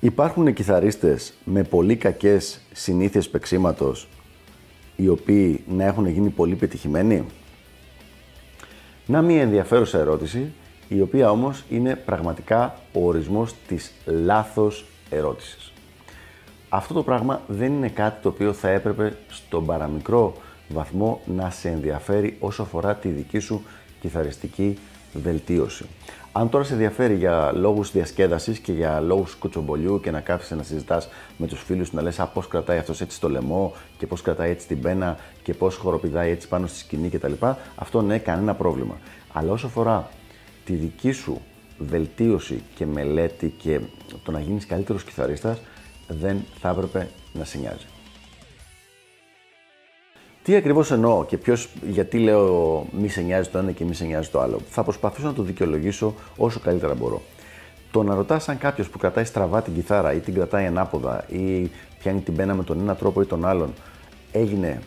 Υπάρχουν κιθαρίστες με πολύ κακές συνήθειες παίξηματος, οι οποίοι να έχουν γίνει πολύ πετυχημένοι? Να μια ενδιαφέρουσα ερώτηση, η οποία όμως είναι πραγματικά ο ορισμός της λάθος ερώτησης. Αυτό το πράγμα δεν είναι κάτι το οποίο θα έπρεπε στον παραμικρό βαθμό να σε ενδιαφέρει όσο αφορά τη δική σου κιθαριστική βελτίωση. Αν τώρα σε ενδιαφέρει για λόγους διασκέδασης και για λόγους κουτσομπολιού και να κάθεσαι να συζητάς με τους φίλους να λες πώς κρατάει αυτός έτσι το λαιμό και πώς κρατάει έτσι την πένα και πώς χοροπηδάει έτσι πάνω στη σκηνή κτλ. Αυτό ναι, κανένα πρόβλημα. Αλλά όσο αφορά τη δική σου βελτίωση και μελέτη και το να γίνεις καλύτερος κιθαρίστας, δεν θα έπρεπε να σε νοιάζει. Τι ακριβώς εννοώ και γιατί λέω μη σε νοιάζει το ένα και μη σε νοιάζει το άλλο? Θα προσπαθήσω να το δικαιολογήσω όσο καλύτερα μπορώ. Το να ρωτάς αν κάποιος που κρατάει στραβά την κιθάρα ή την κρατάει ανάποδα ή πιάνει την πένα με τον ένα τρόπο ή τον άλλον έγινε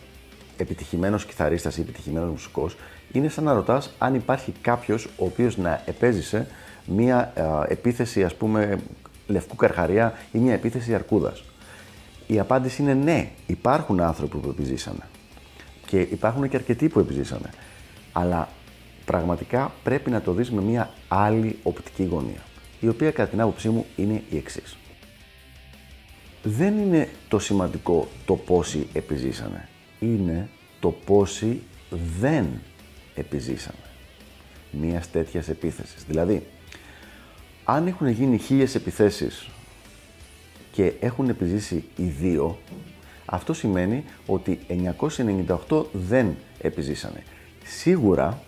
επιτυχημένος κιθαρίστας ή επιτυχημένος μουσικός, είναι σαν να ρωτάς αν υπάρχει κάποιος ο οποίος να επέζησε μία επίθεση, ας πούμε, λευκού καρχαρία ή μία επίθεση αρκούδας. Η απάντηση είναι ναι, υπάρχουν άνθρωποι που επιζήσανε. Και υπάρχουν και αρκετοί που επιζήσανε. Αλλά πραγματικά πρέπει να το δεις με μια άλλη οπτική γωνία, η οποία κατά την άποψή μου είναι η εξής. Δεν είναι το σημαντικό το πόσοι επιζήσανε. Είναι το πόσοι δεν επιζήσανε μιας τέτοιας επίθεσης. Δηλαδή, αν έχουν γίνει 1000 επιθέσεις και έχουν επιζήσει οι 2, αυτό σημαίνει ότι 998 δεν επιζήσανε. Σίγουρα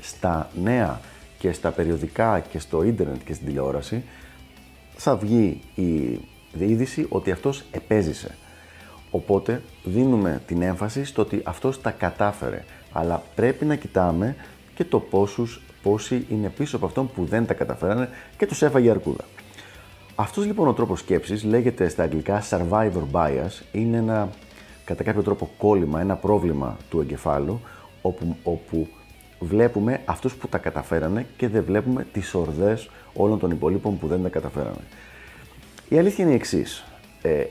στα νέα και στα περιοδικά και στο ίντερνετ και στην τηλεόραση θα βγει η είδηση ότι αυτός επέζησε. Οπότε δίνουμε την έμφαση στο ότι αυτός τα κατάφερε. Αλλά πρέπει να κοιτάμε και το πόσοι είναι πίσω από αυτόν που δεν τα καταφέρανε και τους έφαγε η αρκούδα. Αυτός λοιπόν ο τρόπος σκέψης λέγεται στα αγγλικά survivor bias, είναι ένα κατά κάποιο τρόπο κόλλημα, ένα πρόβλημα του εγκεφάλου όπου βλέπουμε αυτούς που τα καταφέρανε και δεν βλέπουμε τις ορδές όλων των υπολείπων που δεν τα καταφέρανε. Η αλήθεια είναι η εξής,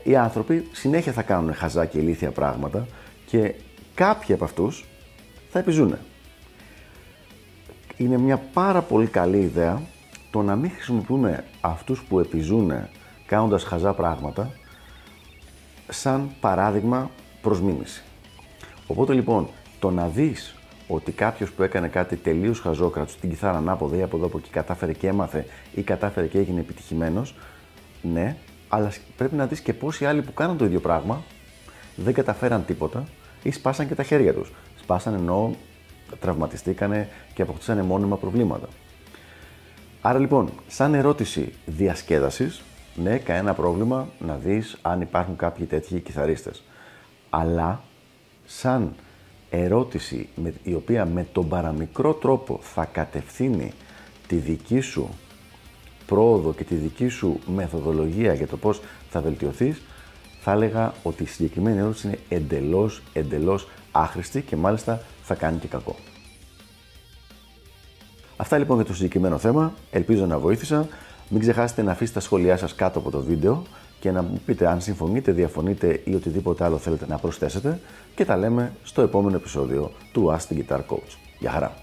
οι άνθρωποι συνέχεια θα κάνουν χαζά και ηλίθια πράγματα και κάποιοι από αυτούς θα επιζούνε. Είναι μια πάρα πολύ καλή ιδέα το να μην χρησιμοποιούμε αυτούς που επιζούν κάνοντας χαζά πράγματα σαν παράδειγμα προς μίμηση. Οπότε λοιπόν το να δεις ότι κάποιος που έκανε κάτι τελείως χαζό, κρατούσε την κιθάρα ανάποδα ή από εδώ από εκεί, κατάφερε και έμαθε ή κατάφερε και έγινε επιτυχημένος, ναι, αλλά πρέπει να δεις και πόσοι άλλοι που κάναν το ίδιο πράγμα δεν καταφέραν τίποτα ή σπάσαν και τα χέρια τους. Σπάσαν ενώ τραυματιστήκανε και αποκτήσανε μόνιμα προβλήματα. Άρα λοιπόν, σαν ερώτηση διασκέδασης, ναι, κανένα πρόβλημα να δεις αν υπάρχουν κάποιοι τέτοιοι κιθαρίστες. Αλλά σαν ερώτηση η οποία με τον παραμικρό τρόπο θα κατευθύνει τη δική σου πρόοδο και τη δική σου μεθοδολογία για το πώς θα βελτιωθείς, θα έλεγα ότι η συγκεκριμένη ερώτηση είναι εντελώς άχρηστη και μάλιστα θα κάνει και κακό. Αυτά λοιπόν για το συγκεκριμένο θέμα, ελπίζω να βοήθησα. Μην ξεχάσετε να αφήσετε τα σχόλιά σας κάτω από το βίντεο και να μου πείτε αν συμφωνείτε, διαφωνείτε ή οτιδήποτε άλλο θέλετε να προσθέσετε και τα λέμε στο επόμενο επεισόδιο του Ask the Guitar Coach. Γεια χαρά!